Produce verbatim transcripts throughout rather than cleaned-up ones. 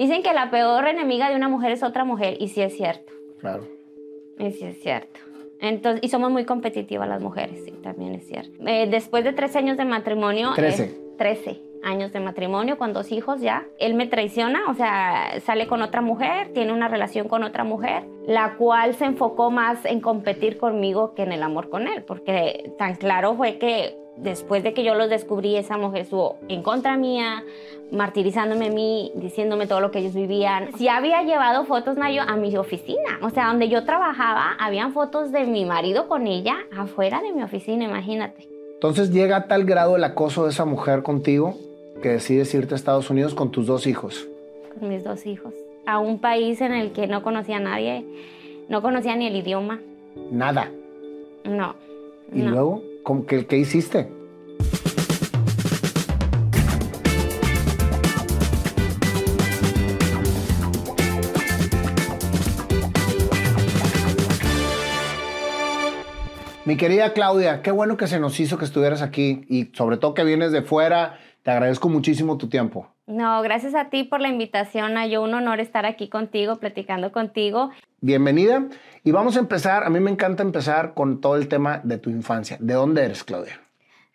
Dicen que la peor enemiga de una mujer es otra mujer, y sí es cierto. Claro. Y sí es cierto. Entonces, y somos muy competitivas las mujeres, sí, también es cierto. Eh, después de trece años de matrimonio... Trece. Eh, trece años de matrimonio, con dos hijos ya. Él me traiciona, o sea, sale con otra mujer, tiene una relación con otra mujer, la cual se enfocó más en competir conmigo que en el amor con él, porque tan claro fue que... Después de que yo los descubrí, esa mujer estuvo en contra mía, martirizándome a mí, diciéndome todo lo que ellos vivían. Sí había llevado fotos, Nayo, a mi oficina. O sea, donde yo trabajaba, habían fotos de mi marido con ella afuera de mi oficina, imagínate. Entonces llega a tal grado el acoso de esa mujer contigo que decides irte a Estados Unidos con tus dos hijos. Con mis dos hijos. A un país en el que no conocía a nadie, no conocía ni el idioma. ¿Nada? No. ¿Y no. luego? ¿Qué, ¿Qué hiciste? Mi querida Claudia, qué bueno que se nos hizo que estuvieras aquí y sobre todo que vienes de fuera. Te agradezco muchísimo tu tiempo. No, gracias a ti por la invitación, Nayo. Un honor estar aquí contigo, platicando contigo. Bienvenida. Y vamos a empezar, a mí me encanta empezar con todo el tema de tu infancia. ¿De dónde eres, Claudia?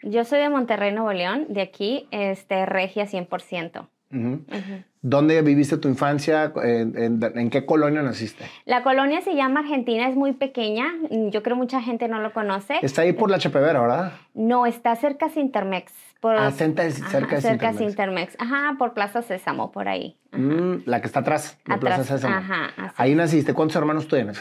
Yo soy de Monterrey, Nuevo León, de aquí, este, regia cien por ciento. Uh-huh. Uh-huh. ¿Dónde viviste tu infancia? ¿En, en, en qué colonia naciste? La colonia se llama Argentina, es muy pequeña. Yo creo mucha gente no lo conoce. Está ahí por la Chapevera, ¿verdad? No, está cerca de Cintermex. Por, ah, cerca de Cintermex. Cerca de Cintermex. Ajá, por Plaza Sésamo, por ahí. Mm, la que está atrás, la atrás. Plaza Sésamo. Ajá. Así. Ahí naciste. ¿Cuántos hermanos tienes?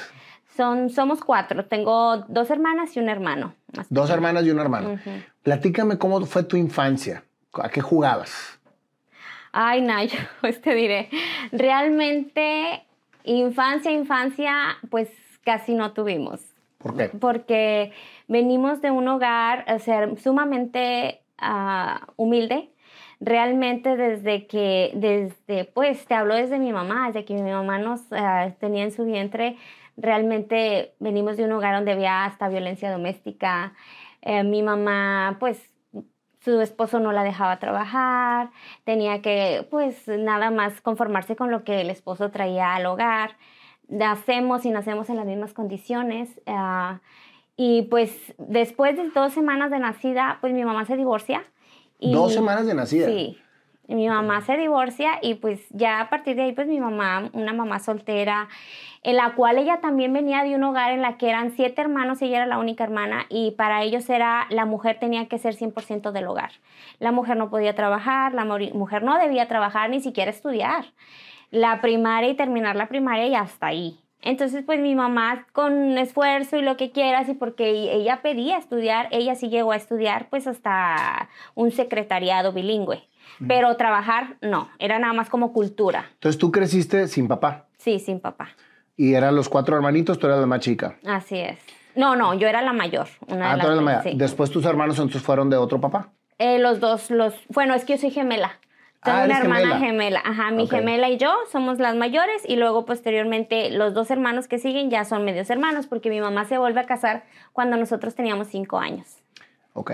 Son, somos cuatro. Tengo dos hermanas y un hermano. Dos hermanas y un hermano. Uh-huh. Platícame cómo fue tu infancia. ¿A qué jugabas? Ay, Nayo, pues te diré. Realmente, infancia, infancia, pues casi no tuvimos. ¿Por qué? Porque venimos de un hogar, o sea, sumamente... Uh, humilde, realmente desde que, desde, pues te hablo desde mi mamá, desde que mi mamá nos uh, tenía en su vientre, realmente venimos de un hogar donde había hasta violencia doméstica. Eh, mi mamá, pues su esposo no la dejaba trabajar, tenía que, pues nada más conformarse con lo que el esposo traía al hogar. Nacemos y nacemos en las mismas condiciones. Uh, Y pues después de dos semanas de nacida, pues mi mamá se divorcia. Y, ¿Dos semanas de nacida? Sí. Y mi mamá se divorcia y pues ya a partir de ahí, pues mi mamá, una mamá soltera, en la cual ella también venía de un hogar en la que eran siete hermanos y ella era la única hermana, y para ellos era, la mujer tenía que ser cien por ciento del hogar. La mujer no podía trabajar, la mujer no debía trabajar, ni siquiera estudiar. La primaria y terminar la primaria y hasta ahí. Entonces, pues mi mamá, con esfuerzo y lo que quieras, y porque ella pedía estudiar, ella sí llegó a estudiar, pues hasta un secretariado bilingüe. Mm. Pero trabajar, no, era nada más como cultura. Entonces, ¿tú creciste sin papá? Sí, sin papá. ¿Y eran los cuatro hermanitos, tú eras la más chica? Así es. No, no, yo era la mayor. Una ah, de las tú eras la mayor. Sí. ¿Después tus hermanos entonces fueron de otro papá? Eh, los dos, los... Bueno, es que yo soy gemela. Tengo ah, una hermana gemela. gemela. Ajá, mi okay. gemela y yo somos las mayores, y luego posteriormente los dos hermanos que siguen ya son medios hermanos, porque mi mamá se vuelve a casar cuando nosotros teníamos cinco años. Ok.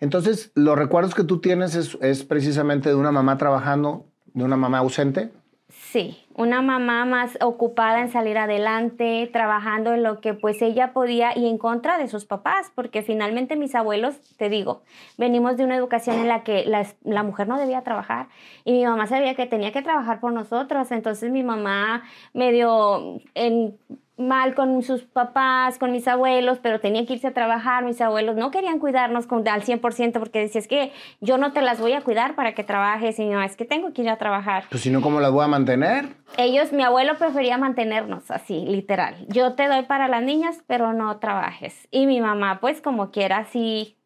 Entonces, los recuerdos que tú tienes es, es precisamente de una mamá trabajando, de una mamá ausente. Sí, una mamá más ocupada en salir adelante, trabajando en lo que pues ella podía y en contra de sus papás, porque finalmente mis abuelos, te digo, venimos de una educación en la que la, la mujer no debía trabajar, y mi mamá sabía que tenía que trabajar por nosotros. Entonces mi mamá medio en, mal con sus papás, con mis abuelos, pero tenía que irse a trabajar. Mis abuelos no querían cuidarnos con, al cien por ciento, porque decían, es que yo no te las voy a cuidar para que trabajes, y no, es que tengo que ir a trabajar. Pues si no, ¿cómo las voy a mantener? Ellos, mi abuelo prefería mantenernos así, literal. Yo te doy para las niñas, pero no trabajes. Y mi mamá, pues como quiera, así,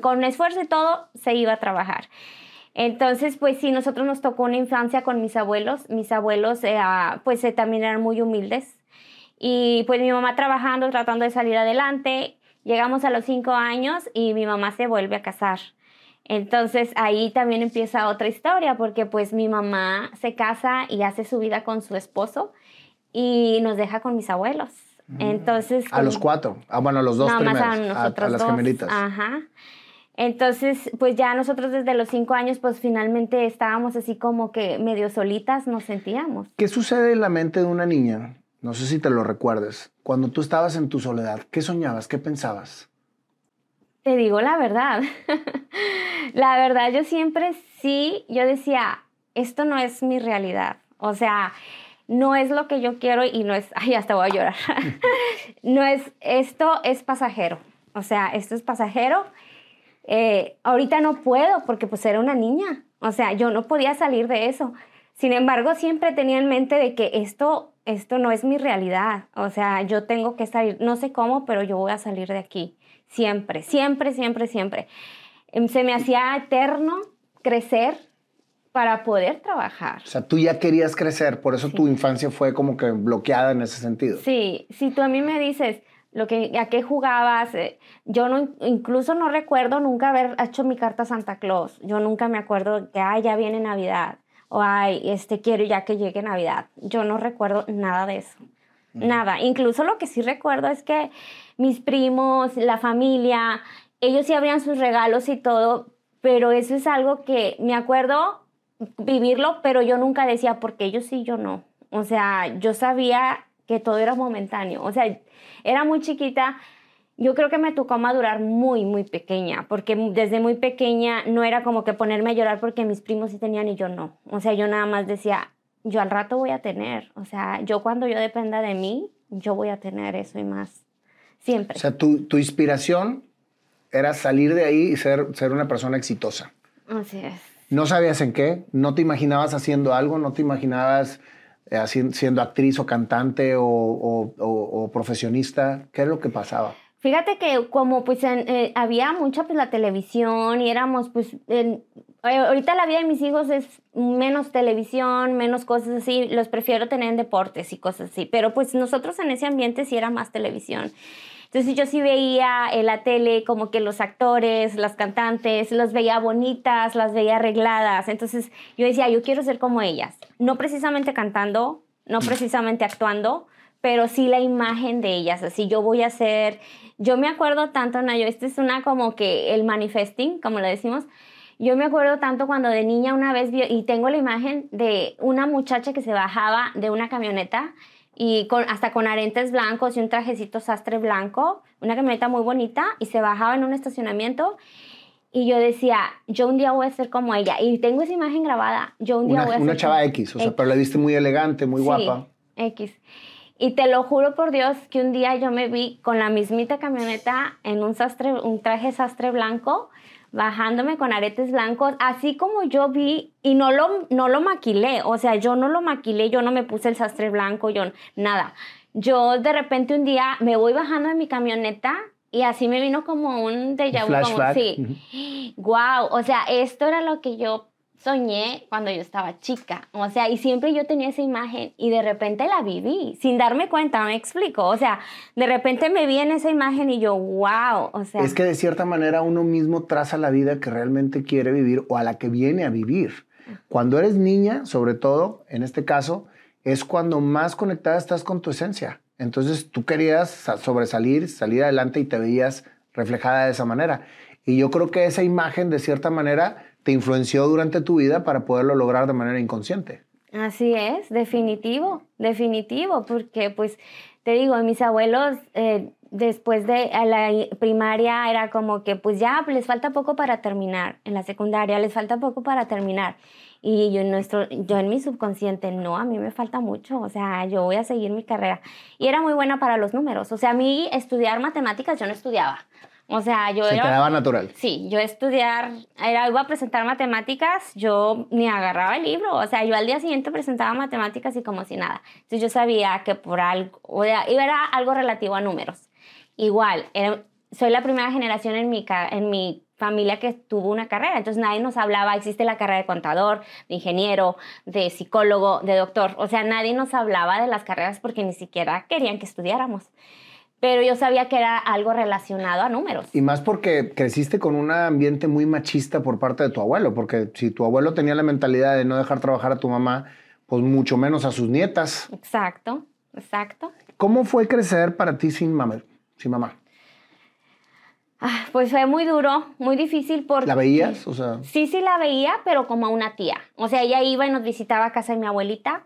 con esfuerzo y todo, se iba a trabajar. Entonces, pues sí, nosotros nos tocó una infancia con mis abuelos. Mis abuelos, eh, pues eh, también eran muy humildes. Y pues mi mamá trabajando, tratando de salir adelante. Llegamos a los cinco años y mi mamá se vuelve a casar. Entonces ahí también empieza otra historia, porque pues mi mamá se casa y hace su vida con su esposo y nos deja con mis abuelos. Entonces... A como, los cuatro. Ah, bueno, los dos no, primeros. Más a nosotros a, a las dos. Gemelitas. Ajá. Entonces, pues ya nosotros desde los cinco años, pues finalmente estábamos así como que medio solitas nos sentíamos. ¿Qué sucede en la mente de una niña? No sé si te lo recuerdes. Cuando tú estabas en tu soledad, ¿qué soñabas? ¿Qué pensabas? Te digo la verdad. La verdad, yo siempre sí, yo decía, esto no es mi realidad. O sea... No es lo que yo quiero y no es... Ay, hasta voy a llorar. No es... Esto es pasajero. O sea, esto es pasajero. Eh, ahorita no puedo porque pues era una niña. O sea, yo no podía salir de eso. Sin embargo, siempre tenía en mente de que esto, esto no es mi realidad. O sea, yo tengo que salir. No sé cómo, pero yo voy a salir de aquí. Siempre, siempre, siempre, siempre. Se me hacía eterno crecer para poder trabajar. O sea, tú ya querías crecer, por eso sí. Tu infancia fue como que bloqueada en ese sentido. Sí, si tú a mí me dices lo que, a qué jugabas, eh, yo no, incluso no recuerdo nunca haber hecho mi carta a Santa Claus. Yo nunca me acuerdo que, ay, ya viene Navidad, o ay, este, quiero ya que llegue Navidad. Yo no recuerdo nada de eso, mm. nada. Incluso lo que sí recuerdo es que mis primos, la familia, ellos sí abrían sus regalos y todo, pero eso es algo que me acuerdo... vivirlo, pero yo nunca decía porque ellos sí, yo no. O sea, yo sabía que todo era momentáneo. O sea, era muy chiquita. Yo creo que me tocó madurar muy, muy pequeña, porque desde muy pequeña no era como que ponerme a llorar porque mis primos sí tenían y yo no. O sea, yo nada más decía, yo al rato voy a tener. O sea, yo cuando yo dependa de mí, yo voy a tener eso y más. Siempre. O sea, tu, tu inspiración era salir de ahí y ser, ser una persona exitosa. Así es. No sabías en qué, no te imaginabas haciendo algo, no te imaginabas eh, haciendo, siendo actriz o cantante o, o, o, o profesionista. ¿Qué es lo que pasaba? Fíjate que como pues en, eh, había mucha pues la televisión y éramos pues... En, ahorita la vida de mis hijos es menos televisión, menos cosas así. Los prefiero tener en deportes y cosas así. Pero pues nosotros en ese ambiente sí era más televisión. Entonces yo sí veía en la tele como que los actores, las cantantes, las veía bonitas, las veía arregladas. Entonces yo decía, yo quiero ser como ellas. No precisamente cantando, no precisamente actuando, pero sí la imagen de ellas. Así yo voy a ser... Yo me acuerdo tanto, Nayo, este es una como que el manifesting, como lo decimos. Yo me acuerdo tanto cuando de niña una vez vi... Y tengo la imagen de una muchacha que se bajaba de una camioneta y con, hasta con aretes blancos y un trajecito sastre blanco, una camioneta muy bonita, y se bajaba en un estacionamiento y yo decía, yo un día voy a ser como ella. Y tengo esa imagen grabada, yo un día una, voy a ser como ella. Una chava X, o sea, X. Pero la viste muy elegante, muy sí, guapa. X. Y te lo juro por Dios que un día yo me vi con la mismita camioneta en un, sastre, un traje sastre blanco, bajándome con aretes blancos, así como yo vi, y no lo, no lo maquilé, o sea, yo no lo maquilé, yo no me puse el sastre blanco, yo nada. Yo de repente un día me voy bajando de mi camioneta y así me vino como un déjà vu, como sí. Wow, o sea, esto era lo que yo soñé cuando yo estaba chica, o sea, y siempre yo tenía esa imagen y de repente la viví, sin darme cuenta, me explico, o sea, de repente me vi en esa imagen y yo, wow, o sea. Es que de cierta manera uno mismo traza la vida que realmente quiere vivir o a la que viene a vivir. Cuando eres niña, sobre todo, en este caso, es cuando más conectada estás con tu esencia. Entonces tú querías sobresalir, salir adelante y te veías reflejada de esa manera. Y yo creo que esa imagen, de cierta manera, te influenció durante tu vida para poderlo lograr de manera inconsciente. Así es, definitivo, definitivo, porque pues te digo, mis abuelos eh, después de a la primaria era como que pues ya les falta poco para terminar, en la secundaria les falta poco para terminar y yo en, nuestro, yo en mi subconsciente, no, a mí me falta mucho, o sea, yo voy a seguir mi carrera y era muy buena para los números, o sea, a mí estudiar matemáticas yo no estudiaba. O sea, yo... Se era, te daba natural. Sí, yo estudiar, era, iba a presentar matemáticas, yo ni agarraba el libro. O sea, yo al día siguiente presentaba matemáticas y como si nada. Entonces yo sabía que por algo, o sea, era algo relativo a números. Igual, era, soy la primera generación en mi, en mi familia que tuvo una carrera, entonces nadie nos hablaba, existe la carrera de contador, de ingeniero, de psicólogo, de doctor, o sea, nadie nos hablaba de las carreras porque ni siquiera querían que estudiáramos, pero yo sabía que era algo relacionado a números. Y más porque creciste con un ambiente muy machista por parte de tu abuelo, porque si tu abuelo tenía la mentalidad de no dejar trabajar a tu mamá, pues mucho menos a sus nietas. Exacto, exacto. ¿Cómo fue crecer para ti sin mamá? Sin mamá? Ah, pues fue muy duro, muy difícil porque... ¿La veías? O sea... Sí, sí la veía, pero como a una tía. O sea, ella iba y nos visitaba a casa de mi abuelita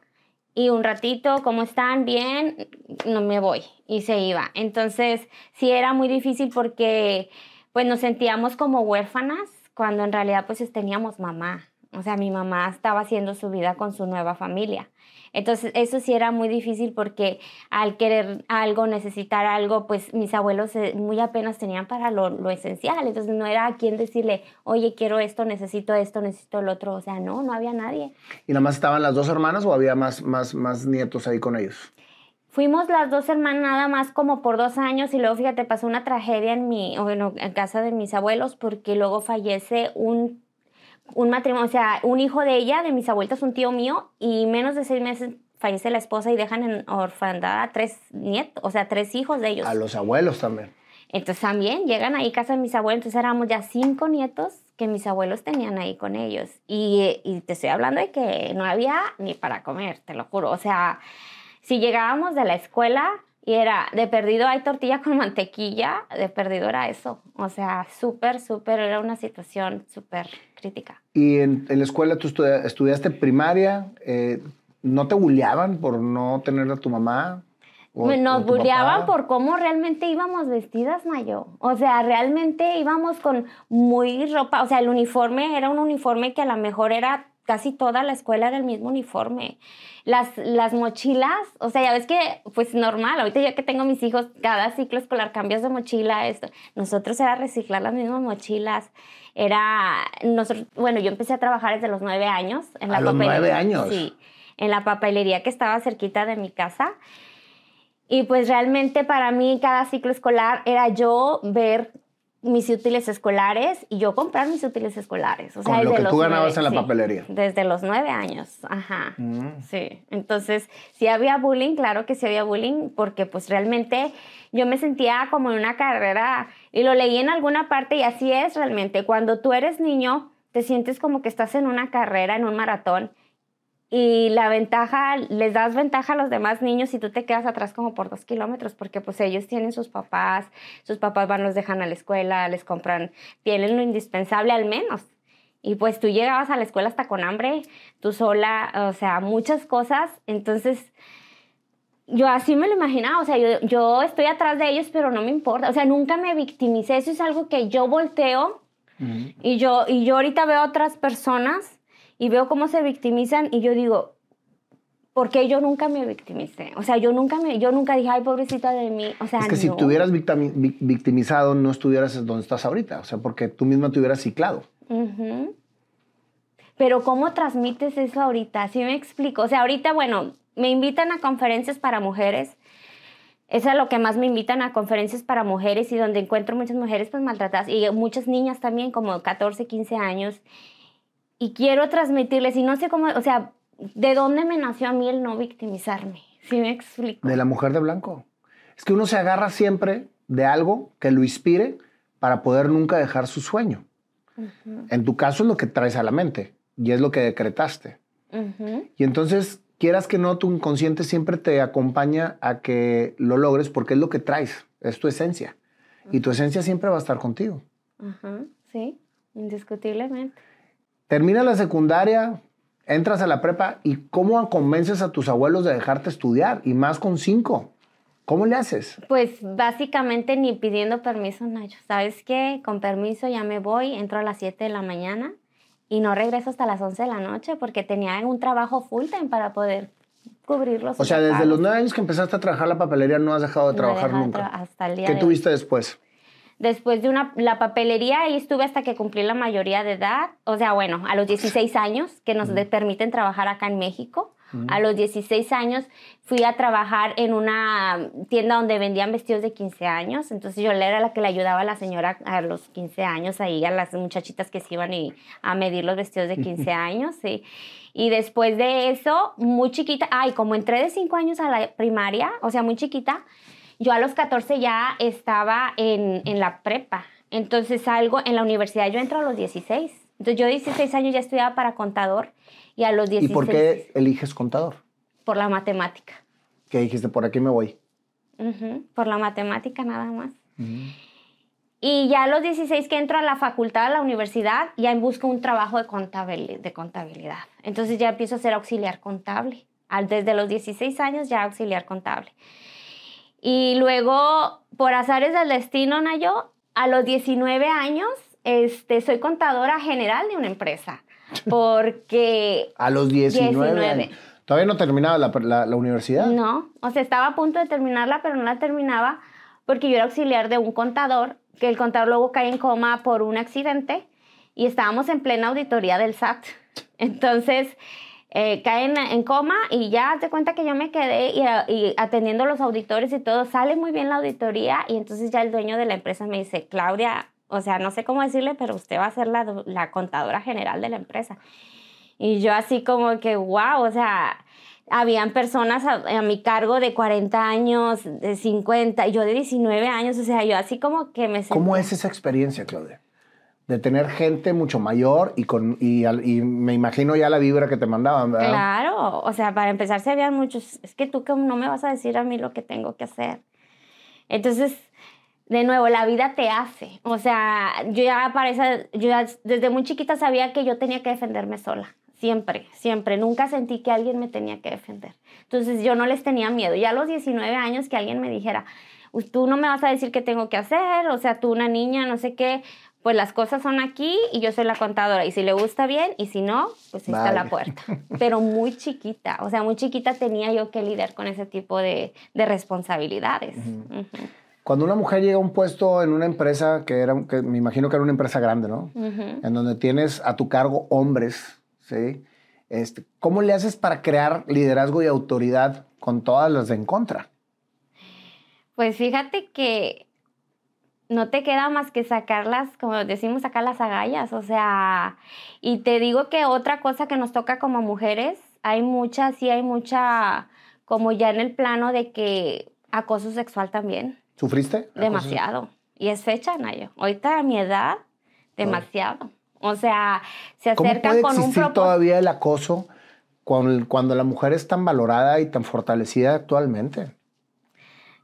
y un ratito, ¿cómo están? Bien, no me voy. Y se iba. Entonces, sí era muy difícil porque pues nos sentíamos como huérfanas cuando en realidad pues teníamos mamá. O sea, mi mamá estaba haciendo su vida con su nueva familia. Entonces, eso sí era muy difícil porque al querer algo, necesitar algo, pues mis abuelos muy apenas tenían para lo, lo esencial. Entonces, no era a quién decirle, oye, quiero esto, necesito esto, necesito el otro. O sea, no, no había nadie. ¿Y nada más estaban las dos hermanas o había más, más, más nietos ahí con ellos? Fuimos las dos hermanas nada más como por dos años y luego, fíjate, pasó una tragedia en, mi, bueno, en casa de mis abuelos porque luego fallece un... un matrimonio, o sea, un hijo de ella, de mis abuelitas, un tío mío, y menos de seis meses fallece la esposa y dejan en orfandad a tres nietos, o sea, tres hijos de ellos. A los abuelos también. Entonces también llegan ahí a casa de mis abuelos, entonces éramos ya cinco nietos que mis abuelos tenían ahí con ellos. Y, y te estoy hablando de que no había ni para comer, te lo juro. O sea, si llegábamos de la escuela y era de perdido hay tortilla con mantequilla, de perdido era eso. O sea, súper, súper, era una situación súper... Y en, en la escuela tú estudi estudiaste primaria, eh, ¿no te bulleaban por no tener a tu mamá? O, Nos o tu bulleaban papá? Por cómo realmente íbamos vestidas, Nayo. O sea, realmente íbamos con muy ropa, o sea, el uniforme era un uniforme que a lo mejor era casi toda la escuela era el mismo uniforme. Las, las mochilas, o sea, ya ves que, pues normal, ahorita yo que tengo mis hijos, cada ciclo escolar cambios de mochila, esto. Nosotros era reciclar las mismas mochilas. Era, nosotros, bueno, yo empecé a trabajar desde los nueve años. En la ¿A los nueve años? Sí, en la papelería que estaba cerquita de mi casa. Y pues realmente para mí cada ciclo escolar era yo ver mis útiles escolares y yo comprar mis útiles escolares. O sea, con lo que tú ganabas nueve, en la sí, papelería. Desde los nueve años, ajá. Mm. Sí, entonces sí había bullying, claro que sí había bullying, porque pues realmente yo me sentía como en una carrera, y lo leí en alguna parte y así es realmente. Cuando tú eres niño, te sientes como que estás en una carrera, en un maratón, y la ventaja, les das ventaja a los demás niños si tú te quedas atrás como por dos kilómetros, porque pues ellos tienen sus papás, sus papás van, los dejan a la escuela, les compran, tienen lo indispensable al menos. Y pues tú llegabas a la escuela hasta con hambre, tú sola, o sea, muchas cosas. Entonces, yo así me lo imaginaba, o sea, yo, yo estoy atrás de ellos, pero no me importa. O sea, nunca me victimicé, eso es algo que yo volteo mm-hmm. y, yo, y yo ahorita veo a otras personas y veo cómo se victimizan y yo digo, ¿por qué yo nunca me victimicé? O sea, yo nunca, me, yo nunca dije, ay, pobrecita de mí. O sea, es que no. Si te hubieras victimizado, no estuvieras donde estás ahorita. O sea, porque tú misma te hubieras ciclado. Uh-huh. Pero ¿cómo transmites eso ahorita? ¿Sí me explico? O sea, ahorita, bueno, me invitan a conferencias para mujeres. Eso es lo que más me invitan, a conferencias para mujeres, y donde encuentro muchas mujeres pues maltratadas y muchas niñas también, como catorce, quince años. Y quiero transmitirles, y no sé cómo, o sea, ¿de dónde me nació a mí el no victimizarme? ¿Sí me explico? De la mujer de blanco. Es que uno se agarra siempre de algo que lo inspire para poder nunca dejar su sueño. Uh-huh. En tu caso es lo que traes a la mente y es lo que decretaste. Uh-huh. Y entonces, quieras que no, tu inconsciente siempre te acompaña a que lo logres porque es lo que traes, es tu esencia. Uh-huh. Y tu esencia siempre va a estar contigo. Uh-huh. Sí, indiscutiblemente. Terminas la secundaria, entras a la prepa, ¿y cómo convences a tus abuelos de dejarte estudiar? Y más con cinco. ¿Cómo le haces? Pues básicamente ni pidiendo permiso, Nacho. ¿Sabes qué? Con permiso ya me voy, entro a las siete de la mañana y no regreso hasta las once de la noche porque tenía un trabajo full time para poder cubrirlos. O sea, desde pagos. Los nueve años que empezaste a trabajar la papelería no has dejado de trabajar no nunca. Tra hasta el día ¿Qué de tuviste hoy? Después? Después de una, la papelería, ahí estuve hasta que cumplí la mayoría de edad. O sea, bueno, a los dieciséis años que nos permiten trabajar acá en México. Uh-huh. A los dieciséis años fui a trabajar en una tienda donde vendían vestidos de quince años. Entonces yo era la que le ayudaba a la señora a los quince años, ahí a las muchachitas que se iban y, a medir los vestidos de quince años. Sí. Y después de eso, muy chiquita, ay, como entré de cinco años a la primaria, o sea, muy chiquita, yo a los catorce ya estaba en, en la prepa. Entonces salgo en la universidad, yo entro a los dieciséis. Entonces yo a dieciséis años ya estudiaba para contador y a los dieciséis... ¿Y por qué eliges contador? Por la matemática. ¿Qué dijiste? ¿Por aquí me voy? Uh-huh, por la matemática nada más. Uh-huh. Y ya a los dieciséis que entro a la facultad, a la universidad, ya busco un trabajo de contabil- de contabilidad. Entonces ya empiezo a ser auxiliar contable. Desde los dieciséis años ya auxiliar contable. Y luego, por azares del destino, Nayo, a los diecinueve años este, soy contadora general de una empresa. Porque... a los diecinueve años. ¿Todavía no terminaba la, la, la universidad? No, o sea, estaba a punto de terminarla, pero no la terminaba porque yo era auxiliar de un contador, que el contador luego cae en coma por un accidente y estábamos en plena auditoría del S A T. Entonces... Eh, caen en coma y ya te cuenta que yo me quedé y, y atendiendo los auditores y todo, sale muy bien la auditoría y entonces ya el dueño de la empresa me dice, Claudia, o sea, no sé cómo decirle, pero usted va a ser la, la contadora general de la empresa. Y yo así como que, wow, o sea, habían personas a, a mi cargo de cuarenta años, de cincuenta, y yo de diecinueve años, o sea, yo así como que me sentí... ¿Cómo es esa experiencia, Claudia? De tener gente mucho mayor y con y, y me imagino ya la vibra que te mandaban, ¿verdad? Claro, o sea, para empezar se habían muchos, es que tú no me vas a decir a mí lo que tengo que hacer. Entonces, de nuevo, la vida te hace. O sea, yo ya, para esa, yo ya desde muy chiquita sabía que yo tenía que defenderme sola. Siempre, siempre. Nunca sentí que alguien me tenía que defender. Entonces, yo no les tenía miedo. Ya a los diecinueve años que alguien me dijera, tú no me vas a decir qué tengo que hacer, o sea, tú una niña, no sé qué... Pues las cosas son aquí y yo soy la contadora. Y si le gusta bien y si no, pues ahí está la puerta. Pero muy chiquita. O sea, muy chiquita tenía yo que lidiar con ese tipo de, de responsabilidades. Uh-huh. Uh-huh. Cuando una mujer llega a un puesto en una empresa que era, que me imagino que era una empresa grande, ¿no? Uh-huh. En donde tienes a tu cargo hombres, ¿sí? Este, ¿cómo le haces para crear liderazgo y autoridad con todas las de en contra? Pues fíjate que... no te queda más que sacarlas, como decimos, sacar las agallas, o sea, y te digo que otra cosa que nos toca como mujeres, hay mucha, sí hay mucha, como ya en el plano de que acoso sexual también. ¿Sufriste? Demasiado. Y es fecha, Nayo. Ahorita a mi edad, demasiado. O sea, se acercan con un... ¿Cómo puede existir todavía el acoso cuando, cuando la mujer es tan valorada y tan fortalecida actualmente?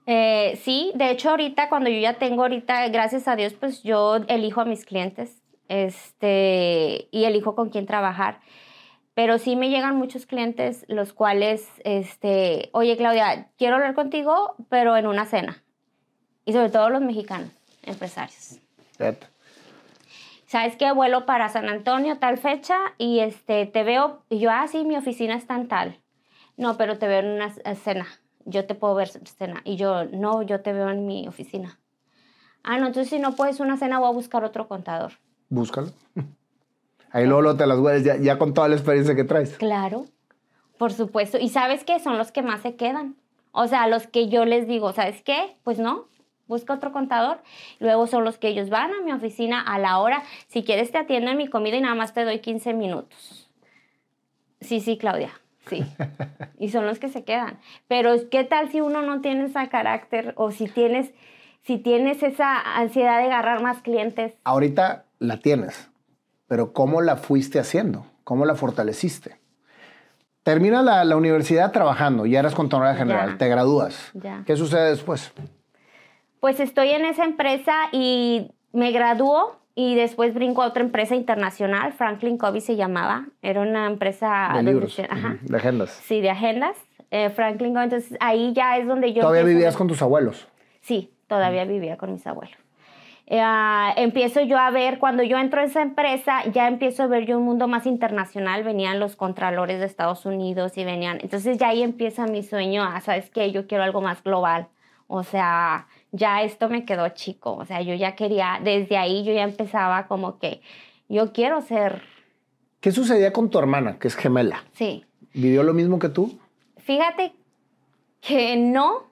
Eh, sí, de hecho ahorita cuando yo ya tengo ahorita, gracias a Dios, pues yo elijo a mis clientes este, y elijo con quién trabajar. Pero sí me llegan muchos clientes los cuales, este, oye Claudia, quiero hablar contigo, pero en una cena. Y sobre todo los mexicanos, empresarios. Cierto. ¿Sabes qué? Vuelo para San Antonio tal fecha y este, te veo, y yo, ah, sí, mi oficina es tan tal. No, pero te veo en una cena. Yo te puedo ver cena. Y yo, no, yo te veo en mi oficina. Ah, no, entonces si no puedes una cena, voy a buscar otro contador. Búscalo. Ahí luego, luego te las hueles, ya, ya con toda la experiencia que traes. Claro, por supuesto. Y ¿sabes qué? Son los que más se quedan. O sea, los que yo les digo, ¿sabes qué? Pues no, busca otro contador. Luego son los que ellos van a mi oficina a la hora. Si quieres te atiendo en mi comida y nada más te doy quince minutos. Sí, sí, Claudia. Sí, y son los que se quedan. Pero ¿qué tal si uno no tiene ese carácter o si tienes, si tienes esa ansiedad de agarrar más clientes? Ahorita la tienes, pero ¿cómo la fuiste haciendo? ¿Cómo la fortaleciste? Termina la, la universidad trabajando, ya eres contadora general, ya. Te gradúas. Ya. ¿Qué sucede después? Pues estoy en esa empresa y me gradúo. Y después brinco a otra empresa internacional, Franklin Covey se llamaba. Era una empresa... De libros, de, ajá. de agendas. Sí, de agendas. Eh, Franklin Covey, entonces ahí ya es donde yo... ¿Todavía vivías a... con tus abuelos? Sí, todavía vivía con mis abuelos. Eh, uh, empiezo yo a ver, cuando yo entro a esa empresa, ya empiezo a ver yo un mundo más internacional. Venían los contralores de Estados Unidos y venían... Entonces ya ahí empieza mi sueño, ah, ¿sabes qué? Yo quiero algo más global. O sea... ya esto me quedó chico, o sea, yo ya quería, desde ahí yo ya empezaba como que yo quiero ser. ¿Qué sucedía con tu hermana, que es gemela? Sí. ¿Vivió lo mismo que tú? Fíjate que no.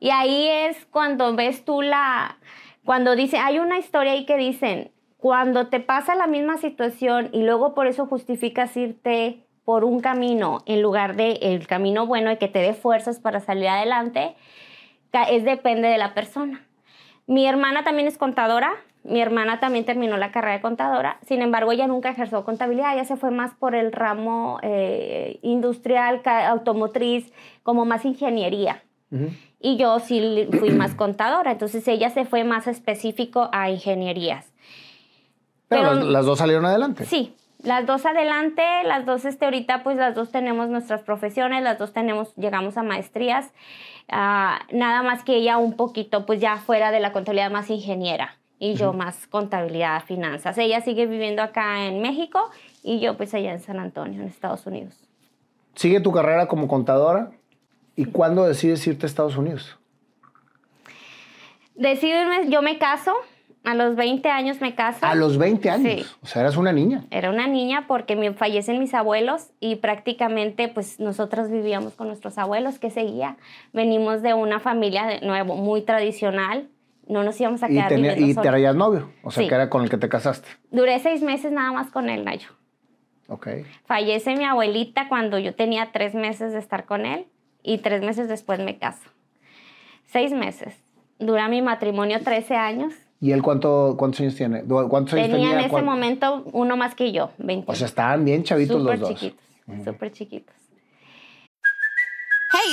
Y ahí es cuando ves tú la... Cuando dice, hay una historia ahí que dicen, cuando te pasa la misma situación y luego por eso justificas irte por un camino en lugar de el camino bueno y que te dé fuerzas para salir adelante, es depende de la persona. Mi hermana también es contadora. Mi hermana también terminó la carrera de contadora. Sin embargo, ella nunca ejerció contabilidad. Ella se fue más por el ramo eh, industrial, automotriz, como más ingeniería. Uh-huh. Y yo sí fui más contadora. Entonces, ella se fue más específico a ingenierías. Pero, Pero las, las dos salieron adelante. Sí, las dos adelante. Las dos, este, ahorita, pues, las dos tenemos nuestras profesiones. Las dos tenemos, llegamos a maestrías. Uh, nada más que ella un poquito, pues, ya fuera de la contabilidad, más ingeniera. Y yo más contabilidad, finanzas. Ella sigue viviendo acá en México y yo pues allá en San Antonio, en Estados Unidos. ¿Sigue tu carrera como contadora? ¿Y cuándo decides irte a Estados Unidos? Decidirme, yo me caso. A los veinte años me caso. ¿A los veinte años? Sí. O sea, eras una niña. Era una niña porque me fallecen mis abuelos y prácticamente pues nosotros vivíamos con nuestros abuelos. ¿Qué seguía? Venimos de una familia de nuevo muy tradicional. No nos íbamos a quedar viviendo solos. ¿Y traías novio? O sea, sí, que era con el que te casaste. Duré seis meses nada más con él, Nayo. Ok. Fallece mi abuelita cuando yo tenía tres meses de estar con él y tres meses después me caso. Seis meses. Dura mi matrimonio trece años. ¿Y él cuánto, cuántos años tiene? ¿Cuántos años tenía? Tenía en ese momento uno más que yo, veinte. O sea, estaban bien chavitos los dos. Súper chiquitos, mm. súper chiquitos. Hey,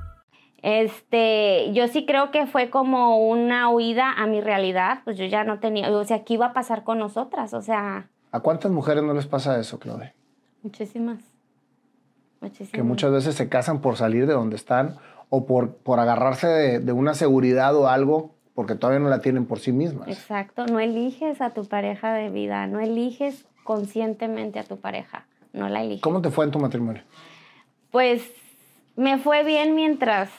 Este, yo sí creo que fue como una huida a mi realidad, pues yo ya no tenía, o sea, ¿qué iba a pasar con nosotras? O sea... ¿A cuántas mujeres no les pasa eso, Claudia? Muchísimas. Muchísimas. Que muchas veces se casan por salir de donde están o por, por agarrarse de, de una seguridad o algo porque todavía no la tienen por sí mismas. Exacto, no eliges a tu pareja de vida, no eliges conscientemente a tu pareja, no la eliges. ¿Cómo te fue en tu matrimonio? Pues me fue bien mientras...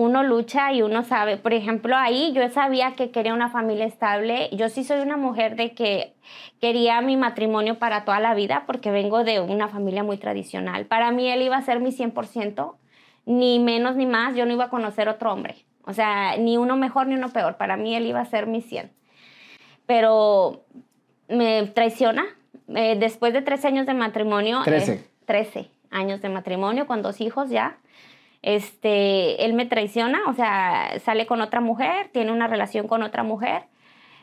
Uno lucha y uno sabe. Por ejemplo, ahí yo sabía que quería una familia estable. Yo sí soy una mujer de que quería mi matrimonio para toda la vida porque vengo de una familia muy tradicional. Para mí él iba a ser mi cien por ciento, ni menos ni más. Yo no iba a conocer otro hombre. O sea, ni uno mejor ni uno peor. Para mí él iba a ser mi cien. Pero me traiciona. Eh, después de trece años de matrimonio. trece. Eh, trece años de matrimonio con dos hijos ya. Este, él me traiciona, o sea, sale con otra mujer, tiene una relación con otra mujer,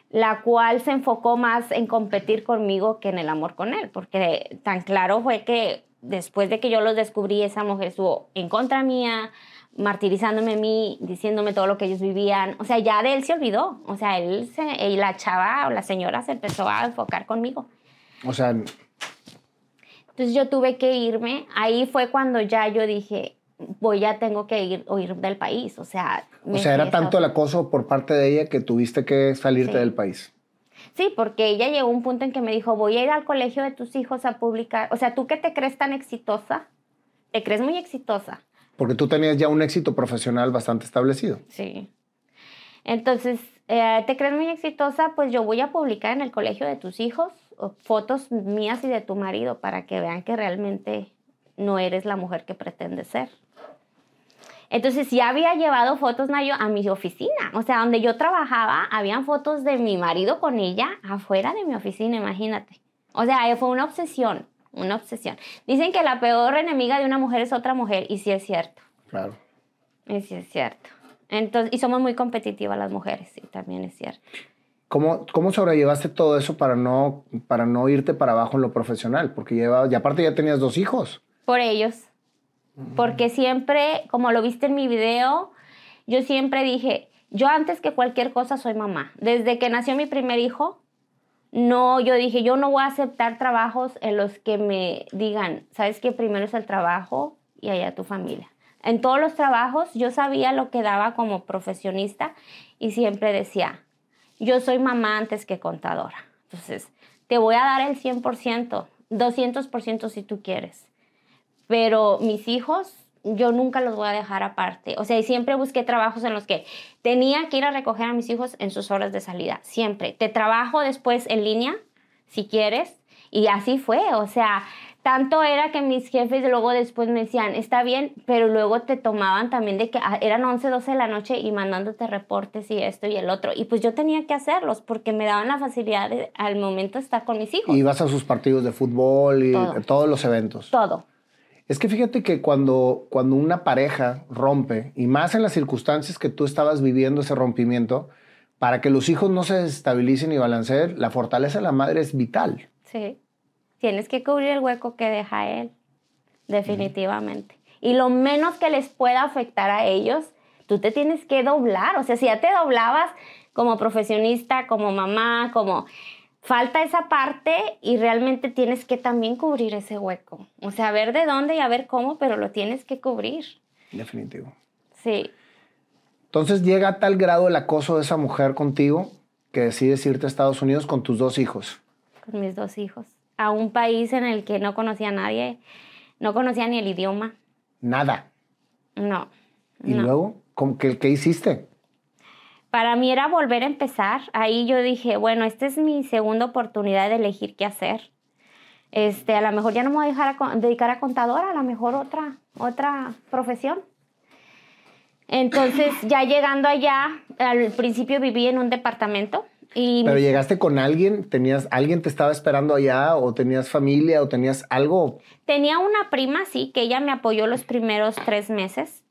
la cual se enfocó más en competir conmigo que en el amor con él, porque tan claro fue que después de que yo los descubrí, esa mujer estuvo en contra mía, martirizándome a mí, diciéndome todo lo que ellos vivían. O sea, ya de él se olvidó, o sea, él se, y la chava o la señora se empezó a enfocar conmigo. O sea... Entonces yo tuve que irme, ahí fue cuando ya yo dije... voy ya tengo que ir o ir del país, o sea... O sea, era tanto el acoso por parte de ella que tuviste que salirte sí. del país. Sí, porque ella llegó a un punto en que me dijo, voy a ir al colegio de tus hijos a publicar... O sea, ¿tú que te crees tan exitosa? Te crees muy exitosa. Porque tú tenías ya un éxito profesional bastante establecido. Sí. Entonces, eh, ¿te crees muy exitosa? Pues yo voy a publicar en el colegio de tus hijos fotos mías y de tu marido para que vean que realmente no eres la mujer que pretendes ser. Entonces, ya había llevado fotos, Nayo, a mi oficina. O sea, donde yo trabajaba, habían fotos de mi marido con ella afuera de mi oficina, imagínate. O sea, fue una obsesión, una obsesión. Dicen que la peor enemiga de una mujer es otra mujer, y sí es cierto. Claro. Y sí es cierto. Entonces, y somos muy competitivas las mujeres, sí, también es cierto. ¿Cómo, cómo sobrellevaste todo eso para no, para no irte para abajo en lo profesional? Porque llevaba, y aparte ya tenías dos hijos. Por ellos. Porque siempre, como lo viste en mi video, yo siempre dije, yo antes que cualquier cosa soy mamá. Desde que nació mi primer hijo, no, yo dije, yo no voy a aceptar trabajos en los que me digan, ¿sabes qué? Primero es el trabajo y allá tu familia. en todos los trabajos yo sabía lo que daba como profesionista y siempre decía, yo soy mamá antes que contadora. Entonces, te voy a dar el cien por ciento, doscientos por ciento si tú quieres. Pero mis hijos, yo nunca los voy a dejar aparte. O sea, y siempre busqué trabajos en los que tenía que ir a recoger a mis hijos en sus horas de salida. Siempre. Te trabajo después en línea, si quieres. Y así fue. O sea, tanto era que mis jefes luego después me decían, está bien, pero luego te tomaban también de que eran once, doce de la noche y mandándote reportes y esto y el otro. Y pues yo tenía que hacerlos porque me daban la facilidad de, al momento, estar con mis hijos. Y vas a sus partidos de fútbol y todo. Todos los eventos. Todo. Es que fíjate que cuando, cuando una pareja rompe, y más en las circunstancias que tú estabas viviendo ese rompimiento, para que los hijos no se desestabilicen y balanceen, la fortaleza de la madre es vital. Sí. Tienes que cubrir el hueco que deja él, definitivamente. Uh-huh. Y lo menos que les pueda afectar a ellos, tú te tienes que doblar. O sea, si ya te doblabas como profesionista, como mamá, como... Falta esa parte y realmente tienes que también cubrir ese hueco. O sea, a ver de dónde y a ver cómo, pero lo tienes que cubrir. Definitivo. Sí. Entonces llega a tal grado el acoso de esa mujer contigo que decides irte a Estados Unidos con tus dos hijos. Con mis dos hijos. A un país en el que no conocía a nadie, no conocía ni el idioma. Nada. No. ¿Y no. luego? ¿Cómo, qué, qué hiciste? Para mí era volver a empezar. Ahí yo dije, bueno, esta es mi segunda oportunidad de elegir qué hacer. Este, a lo mejor ya no me voy a dejar a, dedicar a contadora, a lo mejor otra, otra profesión. Entonces, ya llegando allá, al principio viví en un departamento. Y ¿Pero me... llegaste con alguien? ¿Tenías, ¿Alguien te estaba esperando allá? ¿O tenías familia? ¿O tenías algo? Tenía una prima, sí, que ella me apoyó los primeros tres meses.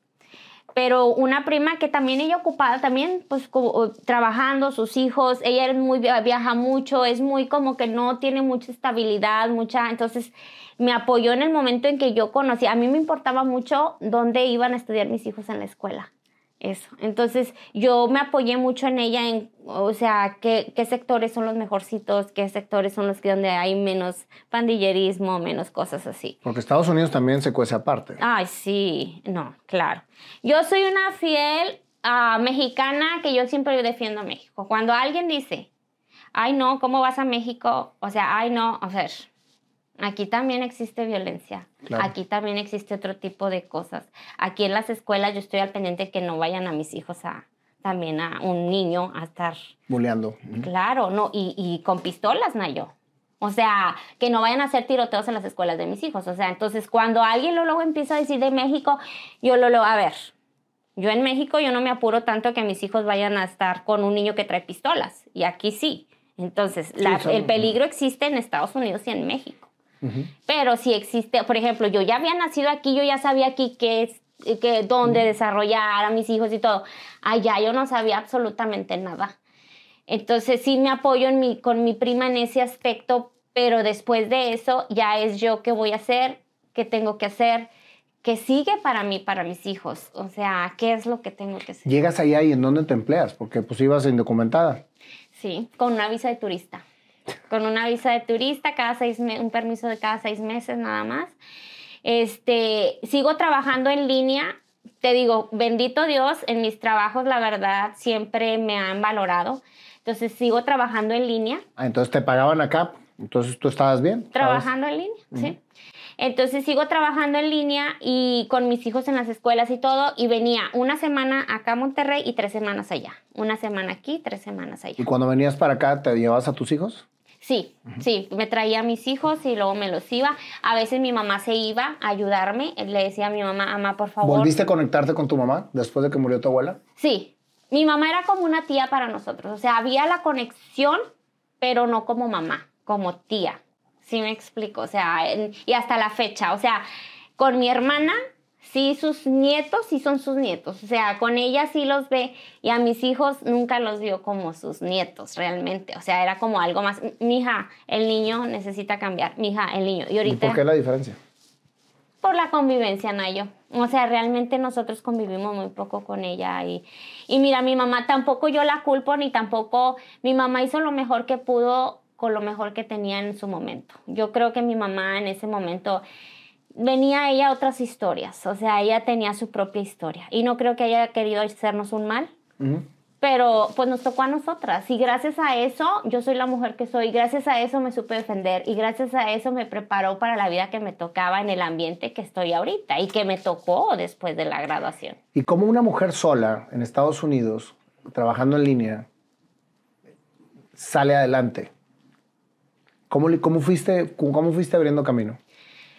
Pero una prima que también ella ocupada, también pues como, trabajando, sus hijos, ella es muy, viaja mucho, es muy como que no tiene mucha estabilidad, mucha, entonces me apoyó en el momento en que yo conocí. A mí me importaba mucho dónde iban a estudiar mis hijos en la escuela, eso. Entonces yo me apoyé mucho en ella, en, o sea, qué, qué sectores son los mejorcitos, qué sectores son los que donde hay menos pandillerismo, menos cosas así. Porque Estados Unidos también se cuece aparte. Ay, sí, no, claro. Yo soy una fiel uh, mexicana que yo siempre defiendo a México. Cuando alguien dice, ay, no, ¿cómo vas a México? O sea, ay, no, o sea, aquí también existe violencia. Claro. Aquí también existe otro tipo de cosas. Aquí en las escuelas yo estoy al pendiente que no vayan a mis hijos a... también a un niño a estar... buleando. Claro, no, y, y con pistolas, Nayo. O sea, que no vayan a hacer tiroteos en las escuelas de mis hijos. O sea, entonces, cuando alguien lo luego empieza a decir de México, yo lo luego, a ver, yo en México yo no me apuro tanto que mis hijos vayan a estar con un niño que trae pistolas. Y aquí sí. Entonces, sí, la, el peligro existe en Estados Unidos y en México. Uh-huh. Pero si existe, por ejemplo, yo ya había nacido aquí, yo ya sabía aquí que es que dónde desarrollar a mis hijos y todo. Allá yo no sabía absolutamente nada. Entonces sí me apoyo en mi, con mi prima en ese aspecto, pero después de eso ya es yo qué voy a hacer, qué tengo que hacer, qué sigue para mí, para mis hijos. O sea, qué es lo que tengo que hacer. Llegas allá y ¿en dónde te empleas? Porque pues ibas indocumentada. Sí, con una visa de turista. Con una visa de turista, cada seis me- un permiso de cada seis meses nada más. Este, sigo trabajando en línea, te digo, bendito Dios, en mis trabajos la verdad siempre me han valorado, entonces sigo trabajando en línea. Ah, entonces te pagaban acá, entonces tú estabas bien. Trabajando ¿sabes? En línea, uh-huh. Sí. Entonces sigo trabajando en línea y con mis hijos en las escuelas y todo, y venía una semana acá a Monterrey y tres semanas allá, una semana aquí, tres semanas allá. ¿Y cuando venías para acá te llevabas a tus hijos? Sí, sí, me traía a mis hijos y luego me los iba. A veces mi mamá se iba a ayudarme. Le decía a mi mamá, mamá, por favor. ¿Volviste a conectarte con tu mamá después de que murió tu abuela? Sí, mi mamá era como una tía para nosotros. O sea, había la conexión, pero no como mamá, como tía. ¿Sí me explico? O sea, en, y hasta la fecha. O sea, con mi hermana, sí, sus nietos sí son sus nietos. O sea, con ella sí los ve. Y a mis hijos nunca los vio como sus nietos realmente. O sea, era como algo más. Mija, el niño necesita cambiar. Mija, el niño. ¿Y ahorita? ¿Por qué la diferencia? Por la convivencia, Nayo. O sea, realmente nosotros convivimos muy poco con ella. Y, y mira, mi mamá tampoco yo la culpo ni tampoco... Mi mamá hizo lo mejor que pudo con lo mejor que tenía en su momento. Yo creo que mi mamá en ese momento... venía ella otras historias, o sea, ella tenía su propia historia y no creo que haya querido hacernos un mal, uh-huh. pero pues nos tocó a nosotras y gracias a eso yo soy la mujer que soy, gracias a eso me supe defender y gracias a eso me preparó para la vida que me tocaba en el ambiente que estoy ahorita y que me tocó después de la graduación. Y como una mujer sola en Estados Unidos, trabajando en línea, sale adelante, ¿cómo, cómo, fuiste, cómo fuiste abriendo camino?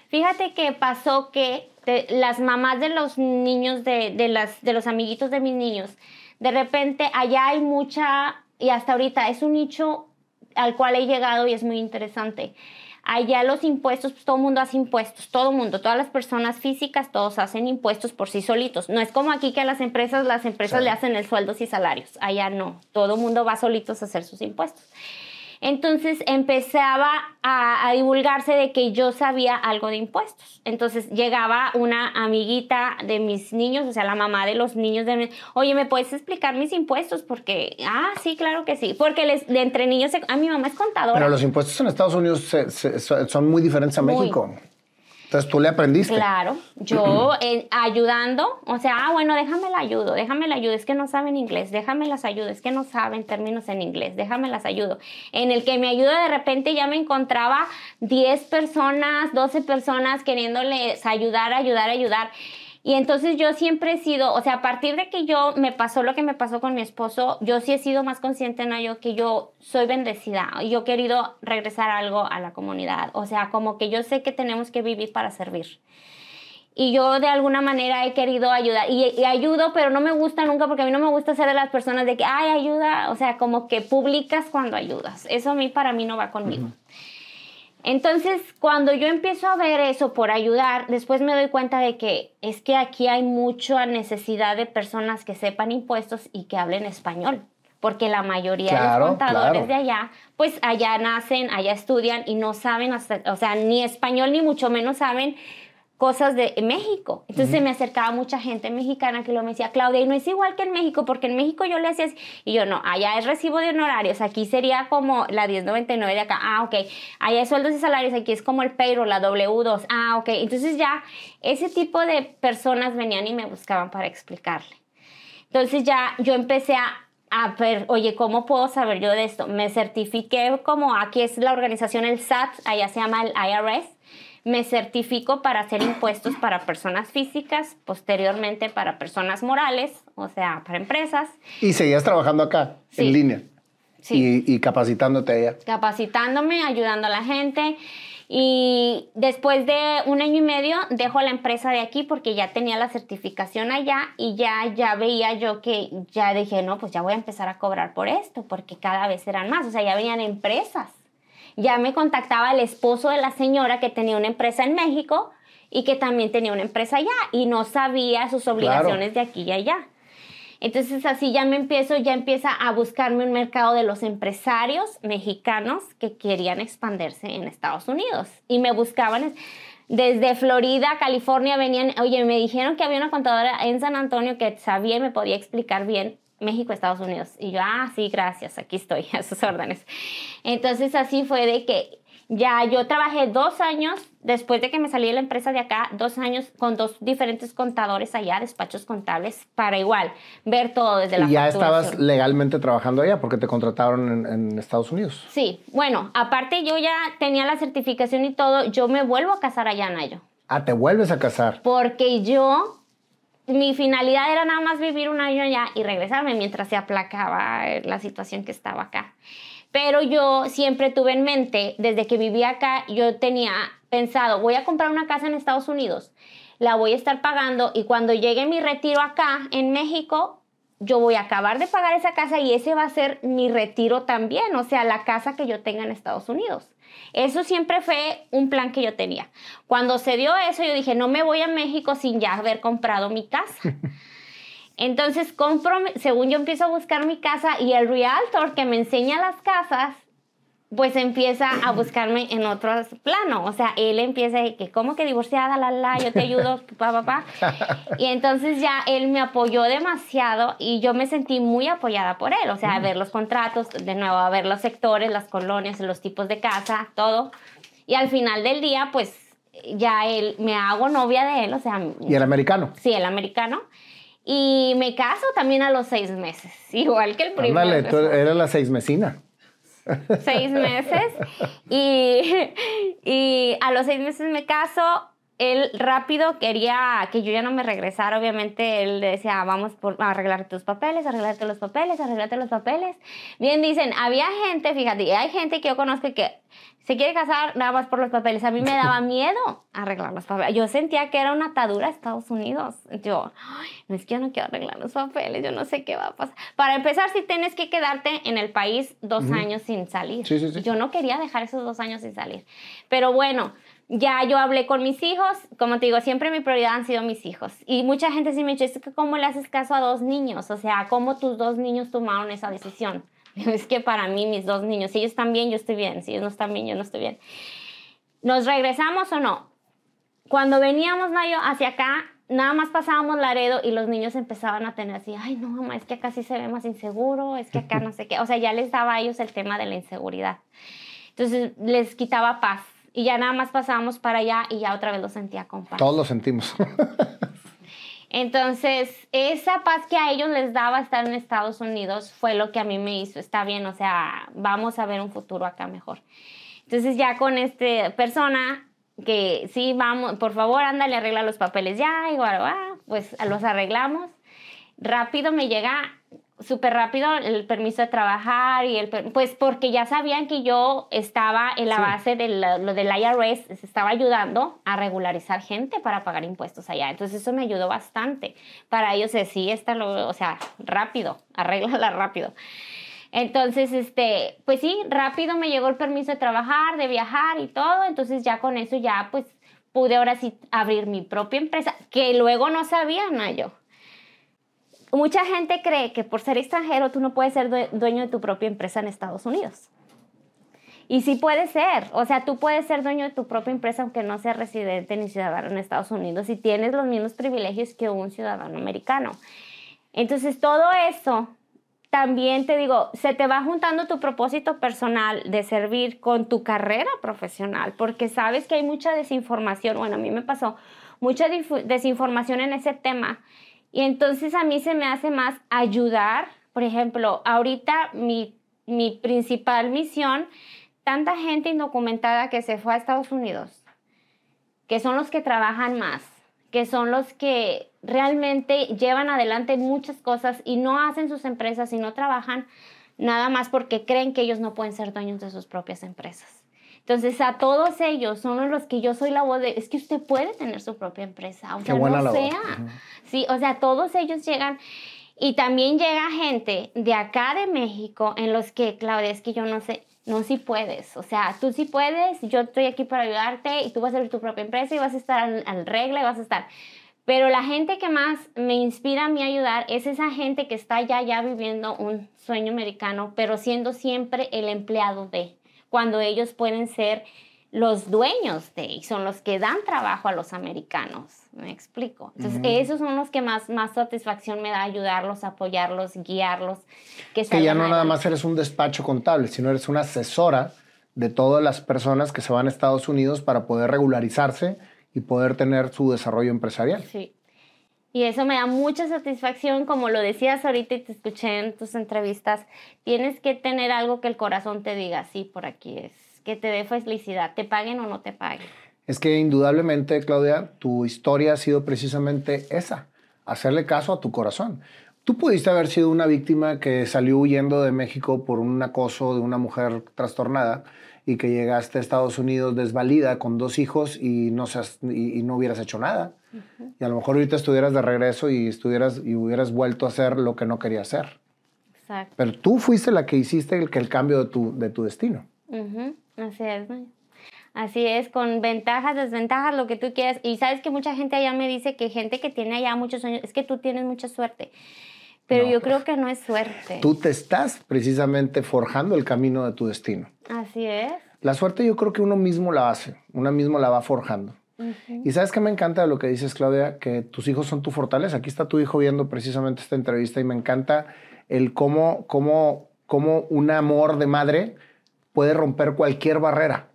Fíjate que pasó que te, las mamás de los niños, de, de, las, de los amiguitos de mis niños, de repente allá hay mucha, y hasta ahorita es un nicho al cual he llegado y es muy interesante. Allá los impuestos, pues todo el mundo hace impuestos, todo el mundo, todas las personas físicas, todos hacen impuestos por sí solitos. No es como aquí que a las empresas, las empresas sí. le hacen el sueldos y salarios. Allá no, todo el mundo va solitos a hacer sus impuestos. Entonces empezaba a, a divulgarse de que yo sabía algo de impuestos. Entonces llegaba una amiguita de mis niños, o sea, la mamá de los niños de mi, oye, ¿me puedes explicar mis impuestos? Porque, ah, sí, claro que sí. Porque les, de entre niños, se, a mi mamá es contadora. Pero los impuestos en Estados Unidos se, se, son muy diferentes a México. Muy. Entonces tú le aprendiste. Claro, yo eh, ayudando, o sea, ah, bueno, déjame la ayudo, déjame la ayudo, es que no saben inglés, déjame las ayudo, es que no saben términos en inglés, déjame las ayudo. En el que me ayuda de repente ya me encontraba diez personas, doce personas queriéndoles ayudar, ayudar, ayudar. Y entonces yo siempre he sido, o sea, a partir de que yo me pasó lo que me pasó con mi esposo, yo sí he sido más consciente, Nayo, que yo soy bendecida. Yo he querido regresar algo a la comunidad. O sea, como que yo sé que tenemos que vivir para servir. Y yo de alguna manera he querido ayudar. Y, y ayudo, pero no me gusta nunca, porque a mí no me gusta ser de las personas de que, ay, ayuda. O sea, como que publicas cuando ayudas. Eso a mí, para mí, no va conmigo. Entonces, cuando yo empiezo a ver eso por ayudar, después me doy cuenta de que es que aquí hay mucha necesidad de personas que sepan impuestos y que hablen español. Porque la mayoría claro, de los contadores claro. de allá, pues allá nacen, allá estudian y no saben, hasta, o sea, ni español ni mucho menos saben cosas de México. Entonces uh-huh. se me acercaba mucha gente mexicana que luego me decía, Claudia, y no es igual que en México, porque en México yo le hacía así. Y yo, no, allá es recibo de honorarios, aquí sería como la diez noventa y nueve de acá. Ah, ok. Allá es sueldos y salarios, aquí es como el payroll, la doble u dos. Ah, ok. Entonces ya ese tipo de personas venían y me buscaban para explicarle. Entonces ya yo empecé a a ver, oye, ¿cómo puedo saber yo de esto? Me certifiqué como, aquí es la organización, el S A T, allá se llama el I R S. Me certifico para hacer impuestos para personas físicas, posteriormente para personas morales, o sea, para empresas. ¿Y seguías trabajando acá, sí. en línea? Sí. Y, y capacitándote allá. Capacitándome, ayudando a la gente. Y después de un año y medio dejo la empresa de aquí porque ya tenía la certificación allá y ya, ya veía yo que ya dije, no, pues ya voy a empezar a cobrar por esto porque cada vez eran más, o sea, ya venían empresas. Ya me contactaba el esposo de la señora que tenía una empresa en México y que también tenía una empresa allá y no sabía sus obligaciones claro. de aquí y allá. Entonces así ya me empiezo, ya empieza a buscarme un mercado de los empresarios mexicanos que querían expandirse en Estados Unidos. Y me buscaban desde Florida, California, venían, oye, me dijeron que había una contadora en San Antonio que sabía y me podía explicar bien México, Estados Unidos. Y yo, ah, sí, gracias, aquí estoy, a sus órdenes. Entonces así fue de que ya yo trabajé dos años, después de que me salí de la empresa de acá, dos años con dos diferentes contadores allá, despachos contables, para igual ver todo desde la factura. ¿Y ya estabas legalmente trabajando allá porque te contrataron en, en Estados Unidos? Sí, bueno, aparte yo ya tenía la certificación y todo, yo me vuelvo a casar allá, Nayo. Ah, ¿te vuelves a casar? Porque yo... mi finalidad era nada más vivir un año allá y regresarme mientras se aplacaba la situación que estaba acá. Pero yo siempre tuve en mente, desde que vivía acá, yo tenía pensado, voy a comprar una casa en Estados Unidos, la voy a estar pagando y cuando llegue mi retiro acá en México, yo voy a acabar de pagar esa casa y ese va a ser mi retiro también, o sea, la casa que yo tenga en Estados Unidos. Eso siempre fue un plan que yo tenía. Cuando se dio eso, yo dije, no me voy a México sin ya haber comprado mi casa. Entonces, compro, según yo empiezo a buscar mi casa y el realtor que me enseña las casas, pues empieza a buscarme en otro plano. O sea, él empieza a decir, ¿cómo que divorciada? La, la, yo te ayudo, papá, papá. Y entonces ya él me apoyó demasiado y yo me sentí muy apoyada por él. O sea, a ver los contratos, de nuevo, a ver los sectores, las colonias, los tipos de casa, todo. Y al final del día, pues, ya él, me hago novia de él, o sea... ¿Y el americano? Sí, el americano. Y me caso también a los seis meses, igual que el primero. Ándale, tú eras la seismesina. Seis meses. Y, y a los seis meses me caso. Él rápido quería que yo ya no me regresara. Obviamente, él decía, vamos por, a arreglarte tus papeles, arreglarte los papeles, arreglarte los papeles. Bien, dicen, había gente, fíjate, hay gente que yo conozco que se quiere casar nada más por los papeles. A mí me daba miedo arreglar los papeles. Yo sentía que era una atadura a Estados Unidos. Yo, ay, no es que yo no quiero arreglar los papeles, yo no sé qué va a pasar. Para empezar, si sí tienes que quedarte en el país dos uh-huh. años sin salir. Sí, sí, sí. Yo no quería dejar esos dos años sin salir. Pero bueno... Ya yo hablé con mis hijos, como te digo, siempre mi prioridad han sido mis hijos. Y mucha gente sí me dice, es que ¿cómo le haces caso a dos niños? O sea, ¿cómo tus dos niños tomaron esa decisión? Es que para mí, mis dos niños, si ellos están bien, yo estoy bien. Si ellos no están bien, yo no estoy bien. ¿Nos regresamos o no? Cuando veníamos, Nayo, hacia acá, nada más pasábamos Laredo y los niños empezaban a tener así, ay, no, mamá, es que acá sí se ve más inseguro, es que acá no sé qué. O sea, ya les daba a ellos el tema de la inseguridad. Entonces, les quitaba paz. Y ya nada más pasábamos para allá y ya otra vez lo sentía con paz. Todos lo sentimos. Entonces, esa paz que a ellos les daba estar en Estados Unidos fue lo que a mí me hizo, está bien, o sea, vamos a ver un futuro acá mejor. Entonces, ya con esta persona que sí, vamos, por favor, ándale, arregla los papeles ya, y guarda, guarda, pues los arreglamos. Rápido me llega... súper rápido el permiso de trabajar y el pues porque ya sabían que yo estaba en la sí. base de la, lo del I R S, se estaba ayudando a regularizar gente para pagar impuestos allá. Entonces eso me ayudó bastante. Para ellos es sí, esta lo, o sea, rápido, arréglala rápido. Entonces, este, pues sí, rápido me llegó el permiso de trabajar, de viajar y todo. Entonces ya con eso ya pues pude ahora sí abrir mi propia empresa, que luego no sabía nada yo. Mucha gente cree que por ser extranjero tú no puedes ser dueño de tu propia empresa en Estados Unidos. Y sí puede ser. O sea, tú puedes ser dueño de tu propia empresa aunque no seas residente ni ciudadano en Estados Unidos y tienes los mismos privilegios que un ciudadano americano. Entonces, todo eso, también te digo, se te va juntando tu propósito personal de servir con tu carrera profesional porque sabes que hay mucha desinformación. Bueno, a mí me pasó mucha desinformación en ese tema. Y entonces a mí se me hace más ayudar. Por ejemplo, ahorita mi, mi principal misión, tanta gente indocumentada que se fue a Estados Unidos, que son los que trabajan más, que son los que realmente llevan adelante muchas cosas y no hacen sus empresas y no trabajan nada más porque creen que ellos no pueden ser dueños de sus propias empresas. Entonces, a todos ellos son los que yo soy la voz de... Es que usted puede tener su propia empresa, aunque no sea. Uh-huh. Sí, o sea, todos ellos llegan... Y también llega gente de acá de México en los que, Claudia, es que yo no sé... No, sí puedes. O sea, tú sí puedes, yo estoy aquí para ayudarte y tú vas a abrir tu propia empresa y vas a estar al, al regla y vas a estar... Pero la gente que más me inspira a mí ayudar es esa gente que está ya, ya viviendo un sueño americano, pero siendo siempre el empleado de... cuando ellos pueden ser los dueños de, y son los que dan trabajo a los americanos, ¿me explico? Entonces, uh-huh. esos son los que más, más satisfacción me da, ayudarlos, apoyarlos, guiarlos. Que, que ya no nada más eres un despacho contable, sino eres una asesora de todas las personas que se van a Estados Unidos para poder regularizarse y poder tener su desarrollo empresarial. Sí. Y eso me da mucha satisfacción, como lo decías ahorita y te escuché en tus entrevistas, tienes que tener algo que el corazón te diga, sí, por aquí es, que te dé felicidad, te paguen o no te paguen. Es que indudablemente, Claudia, tu historia ha sido precisamente esa, hacerle caso a tu corazón. Tú pudiste haber sido una víctima que salió huyendo de México por un acoso de una mujer trastornada y que llegaste a Estados Unidos desvalida con dos hijos y no, seas, y, y no hubieras hecho nada. Uh-huh. Y a lo mejor ahorita estuvieras de regreso y, estuvieras, y hubieras vuelto a hacer lo que no quería hacer. Exacto. Pero tú fuiste la que hiciste el, el cambio de tu, de tu destino. Uh-huh. Así es, ¿no? Así es, con ventajas, desventajas, lo que tú quieras. Y sabes que mucha gente allá me dice que gente que tiene allá muchos sueños, es que tú tienes mucha suerte. Pero no, yo creo que no es suerte. Tú te estás precisamente forjando el camino de tu destino. Así es. La suerte yo creo que uno mismo la hace, uno mismo la va forjando. Uh-huh. Y ¿sabes qué me encanta de lo que dices, Claudia? Que tus hijos son tu fortaleza. Aquí está tu hijo viendo precisamente esta entrevista y me encanta el cómo, cómo, cómo un amor de madre puede romper cualquier barrera.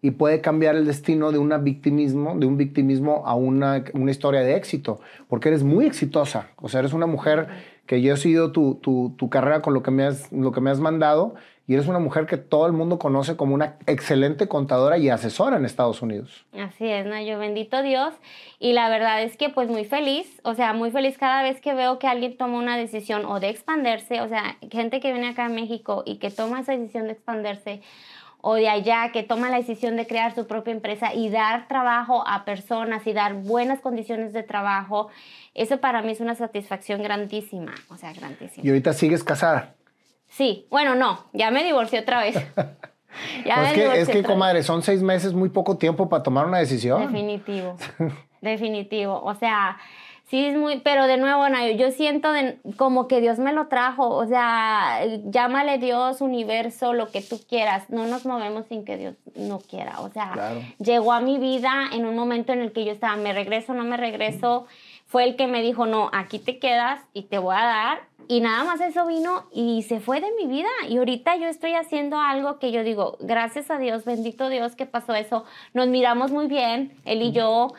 y puede cambiar el destino de, una victimismo, de un victimismo a una, una historia de éxito, porque eres muy exitosa. O sea, eres una mujer que yo he seguido tu, tu, tu carrera con lo que, me has, lo que me has mandado, y eres una mujer que todo el mundo conoce como una excelente contadora y asesora en Estados Unidos. Así es, Nayo, bendito Dios. Y la verdad es que pues muy feliz, o sea, muy feliz cada vez que veo que alguien toma una decisión o de expandirse, o sea, gente que viene acá a México y que toma esa decisión de expandirse, o de allá que toma la decisión de crear su propia empresa y dar trabajo a personas y dar buenas condiciones de trabajo, eso para mí es una satisfacción grandísima, o sea, grandísima. ¿Y ahorita sigues casada? Sí, bueno, no, ya me divorcié otra vez. Ya pues me es que, divorcié es que comadre, vez. Son seis meses, muy poco tiempo para tomar una decisión. Definitivo, definitivo, o sea... Sí, es muy, pero de nuevo, Nayo, yo siento de, como que Dios me lo trajo. O sea, llámale Dios, universo, lo que tú quieras. No nos movemos sin que Dios no quiera. O sea, claro. Llegó a mi vida en un momento en el que yo estaba, me regreso, no me regreso. Fue el que me dijo, no, aquí te quedas y te voy a dar. Y nada más eso vino y se fue de mi vida. Y ahorita yo estoy haciendo algo que yo digo, gracias a Dios, bendito Dios que pasó eso. Nos miramos muy bien, él y yo.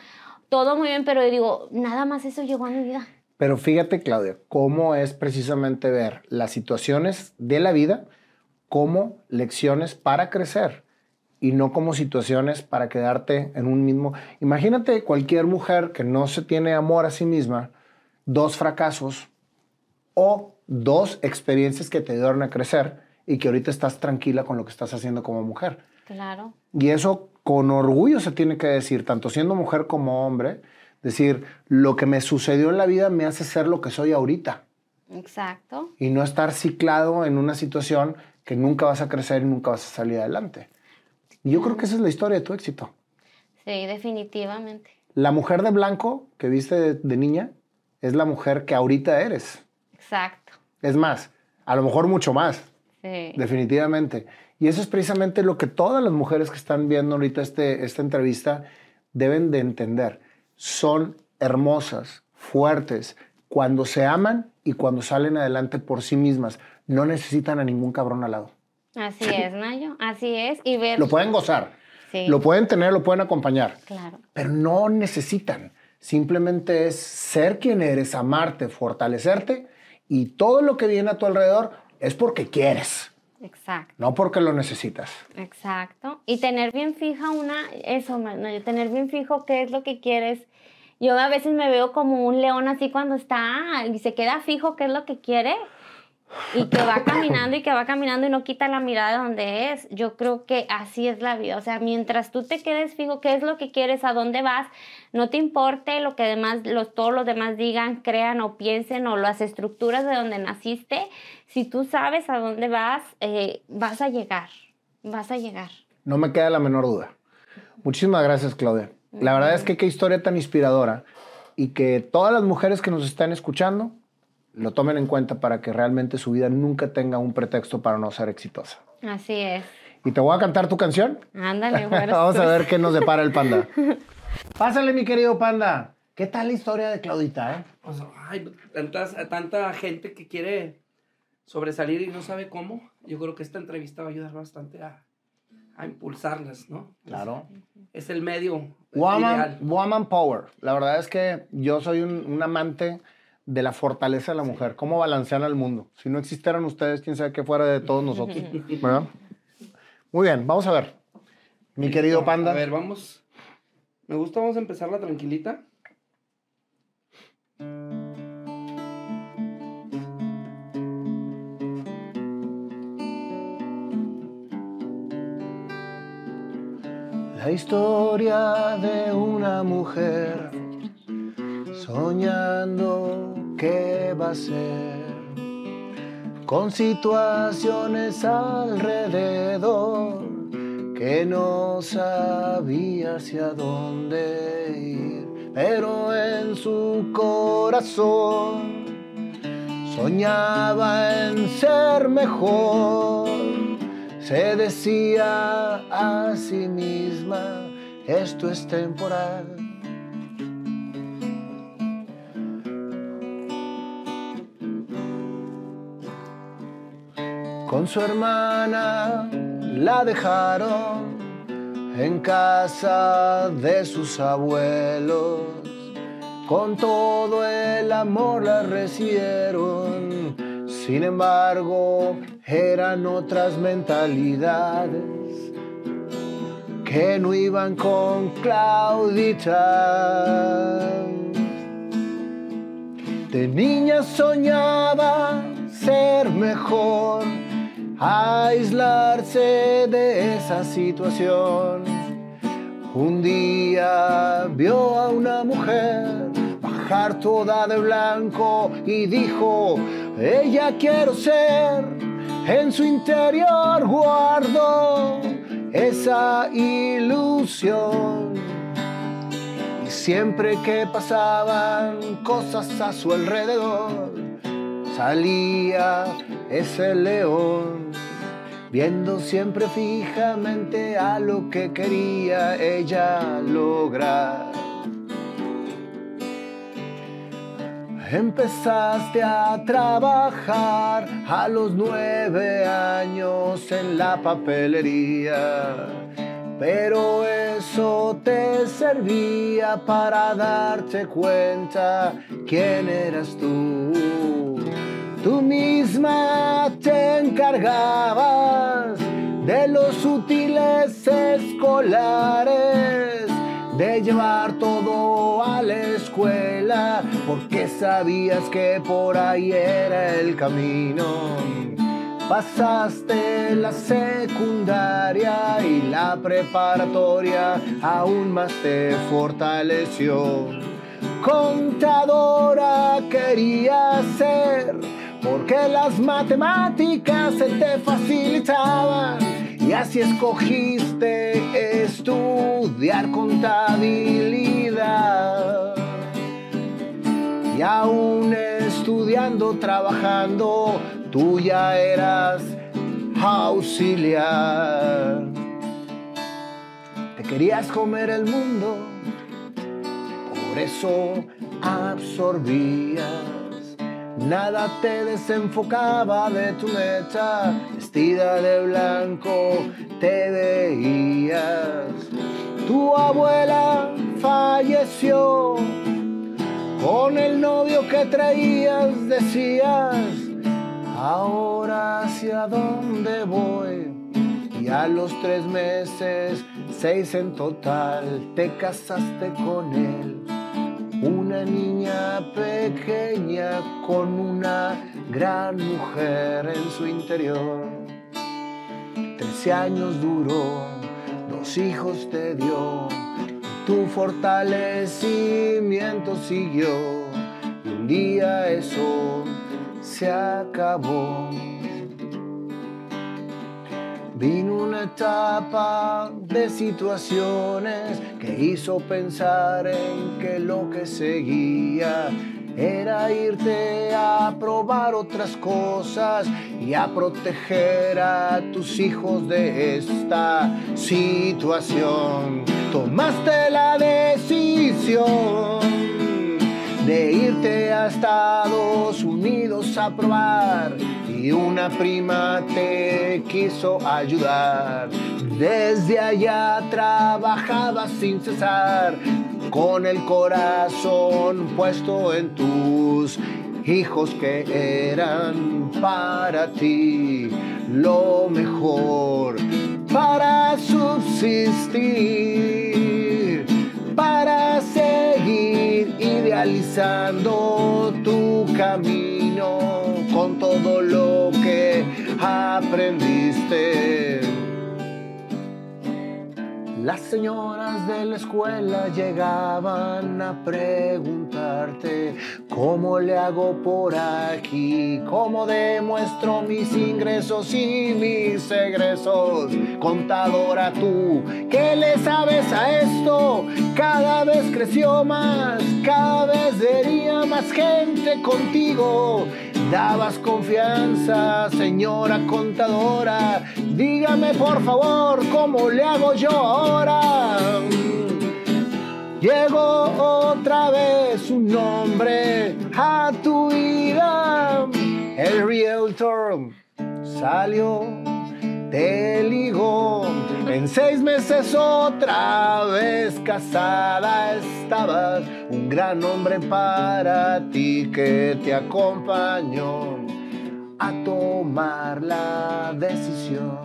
Todo muy bien, pero yo digo, nada más eso llegó a mi vida. Pero fíjate, Claudia, cómo es precisamente ver las situaciones de la vida como lecciones para crecer y no como situaciones para quedarte en un mismo... Imagínate cualquier mujer que no se tiene amor a sí misma, dos fracasos o dos experiencias que te ayudaron a crecer y que ahorita estás tranquila con lo que estás haciendo como mujer. Claro. Y eso... Con orgullo se tiene que decir, tanto siendo mujer como hombre, decir, lo que me sucedió en la vida me hace ser lo que soy ahorita. Exacto. Y no estar ciclado en una situación que nunca vas a crecer y nunca vas a salir adelante. Y yo creo que esa es la historia de tu éxito. Sí, definitivamente. La mujer de blanco que viste de, de niña es la mujer que ahorita eres. Exacto. Es más, a lo mejor mucho más. Sí. Definitivamente. Y eso es precisamente lo que todas las mujeres que están viendo ahorita este, esta entrevista deben de entender. Son hermosas, fuertes, cuando se aman y cuando salen adelante por sí mismas. No necesitan a ningún cabrón al lado. Así es, Nayo. Así es. Y ver... Lo pueden gozar, sí. Lo pueden tener, lo pueden acompañar. Claro. Pero no necesitan. Simplemente es ser quien eres, amarte, fortalecerte y todo lo que viene a tu alrededor es porque quieres. Exacto. No porque lo necesitas. Exacto. Y tener bien fija una... Eso, no, yo tener bien fijo qué es lo que quieres. Yo a veces me veo como un león así cuando está... Y se queda fijo qué es lo que quiere. Y que va caminando y que va caminando y no quita la mirada de donde es. Yo creo que así es la vida. O sea, mientras tú te quedes fijo qué es lo que quieres, a dónde vas, no te importe lo que demás, los, todos los demás digan, crean o piensen o las estructuras de donde naciste. Si tú sabes a dónde vas, eh, vas a llegar. Vas a llegar. No me queda la menor duda. Muchísimas gracias, Claudia. La verdad es que qué historia tan inspiradora. Y que todas las mujeres que nos están escuchando lo tomen en cuenta para que realmente su vida nunca tenga un pretexto para no ser exitosa. Así es. ¿Y te voy a cantar tu canción? Ándale, bueno. Vamos a ver qué nos depara el panda. Pásale, mi querido panda. ¿Qué tal la historia de Claudita, eh? O sea, ay, tantas, tanta gente que quiere sobresalir y no sabe cómo. Yo creo que esta entrevista va a ayudar bastante a, a impulsarlas, ¿no? Claro. Es, es el medio woman, ideal. Woman power. La verdad es que yo soy un, un amante... de la fortaleza de la mujer, cómo balancean al mundo. Si no existieran ustedes, quién sabe qué fuera de todos nosotros, ¿verdad? Muy bien, vamos a ver. Mi Listo. Querido panda. A ver, vamos. Me gusta, vamos a empezarla tranquilita. La historia de una mujer soñando qué va a ser, con situaciones alrededor que no sabía hacia dónde ir, pero en su corazón soñaba en ser mejor. Se decía a sí misma, esto es temporal. Con su hermana la dejaron en casa de sus abuelos. Con todo el amor la recibieron, sin embargo eran otras mentalidades que no iban con Claudita. De niña soñaba ser mejor, aislarse de esa situación. Un día vio a una mujer bajar toda de blanco y dijo: ella quiero ser, en su interior guardo esa ilusión. Y siempre que pasaban cosas a su alrededor, salía ese león, viendo siempre fijamente a lo que quería ella lograr. Empezaste a trabajar a los nueve años en la papelería, pero eso te servía para darte cuenta quién eras tú. Tú misma te encargabas de los útiles escolares, de llevar todo a la escuela, porque sabías que por ahí era el camino. Pasaste la secundaria y la preparatoria aún más te fortaleció. Contadora querías ser, porque las matemáticas se te facilitaban, y así escogiste estudiar contabilidad. Y aún estudiando, trabajando, tú ya eras auxiliar. Te querías comer el mundo, por eso absorbías. Nada te desenfocaba de tu meta, vestida de blanco te veías. Tu abuela falleció, con el novio que traías decías: ahora hacia dónde voy. Y a los tres meses, seis en total, te casaste con él. Una niña pequeña con una gran mujer en su interior. Trece años duró, dos hijos te dio, tu fortalecimiento siguió. Y un día eso se acabó. Vino una etapa de situaciones que hizo pensar en que lo que seguía era irte a probar otras cosas y a proteger a tus hijos de esta situación. Tomaste la decisión de irte a Estados Unidos a probar, y una prima te quiso ayudar. Desde allá trabajabas sin cesar, con el corazón puesto en tus hijos que eran para ti lo mejor para subsistir, para seguir idealizando tu camino con todo lo que aprendiste. Las señoras de la escuela llegaban a preguntarte: ¿cómo le hago por aquí? ¿Cómo demuestro mis ingresos y mis egresos? Contadora, tú, ¿qué le sabes a esto? Cada vez creció más, cada vez vería más gente contigo. Dabas confianza, señora contadora. Dígame por favor, ¿cómo le hago yo ahora? Llegó otra vez un hombre a tu vida. El realtor salió te ligó. En seis meses otra vez casada estabas. Un gran hombre para ti que te acompañó a tomar la decisión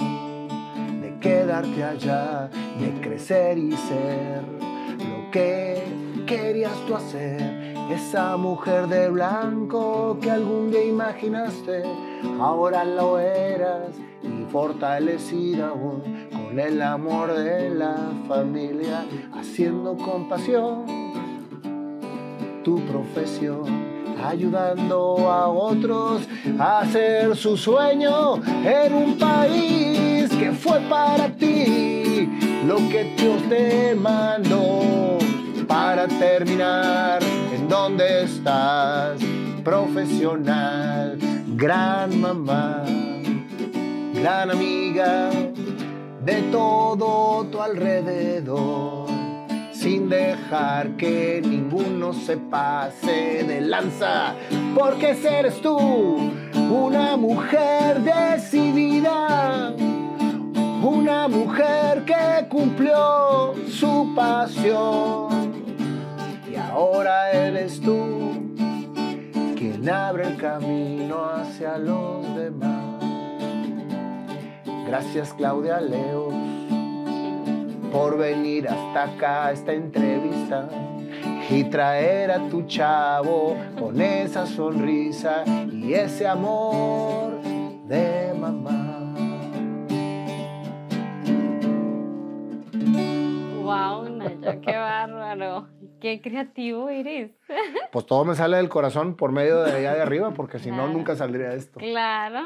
de quedarte allá, de crecer y ser lo que querías tú hacer. Esa mujer de blanco que algún día imaginaste, ahora lo eras y fortalecida aún con el amor de la familia, haciendo con pasión tu profesión, ayudando a otros a hacer su sueño en un país que fue para ti lo que Dios te mandó. Para terminar, ¿en dónde estás? Profesional, gran mamá, gran amiga de todo tu alrededor, sin dejar que ninguno se pase de lanza, porque eres tú una mujer decidida, una mujer que cumplió su pasión. Ahora eres tú quien abre el camino hacia los demás. Gracias, Claudia Leos, por venir hasta acá a esta entrevista y traer a tu chavo con esa sonrisa y ese amor de mamá. Wow, Nayo, qué bárbaro. ¡Qué creativo eres! Pues todo me sale del corazón por medio de allá de arriba, porque si claro. no, nunca saldría esto. ¡Claro!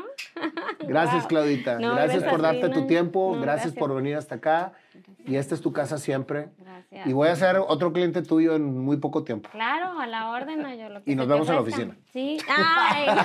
Gracias, wow. Claudita. No, gracias por darte no, tu tiempo. No, gracias, gracias por venir hasta acá. Gracias. Y esta es tu casa siempre. Gracias. Y voy a ser otro cliente tuyo en muy poco tiempo. Claro, a la orden. Yo lo que y nos vemos en la oficina. Sí. ¡Ay!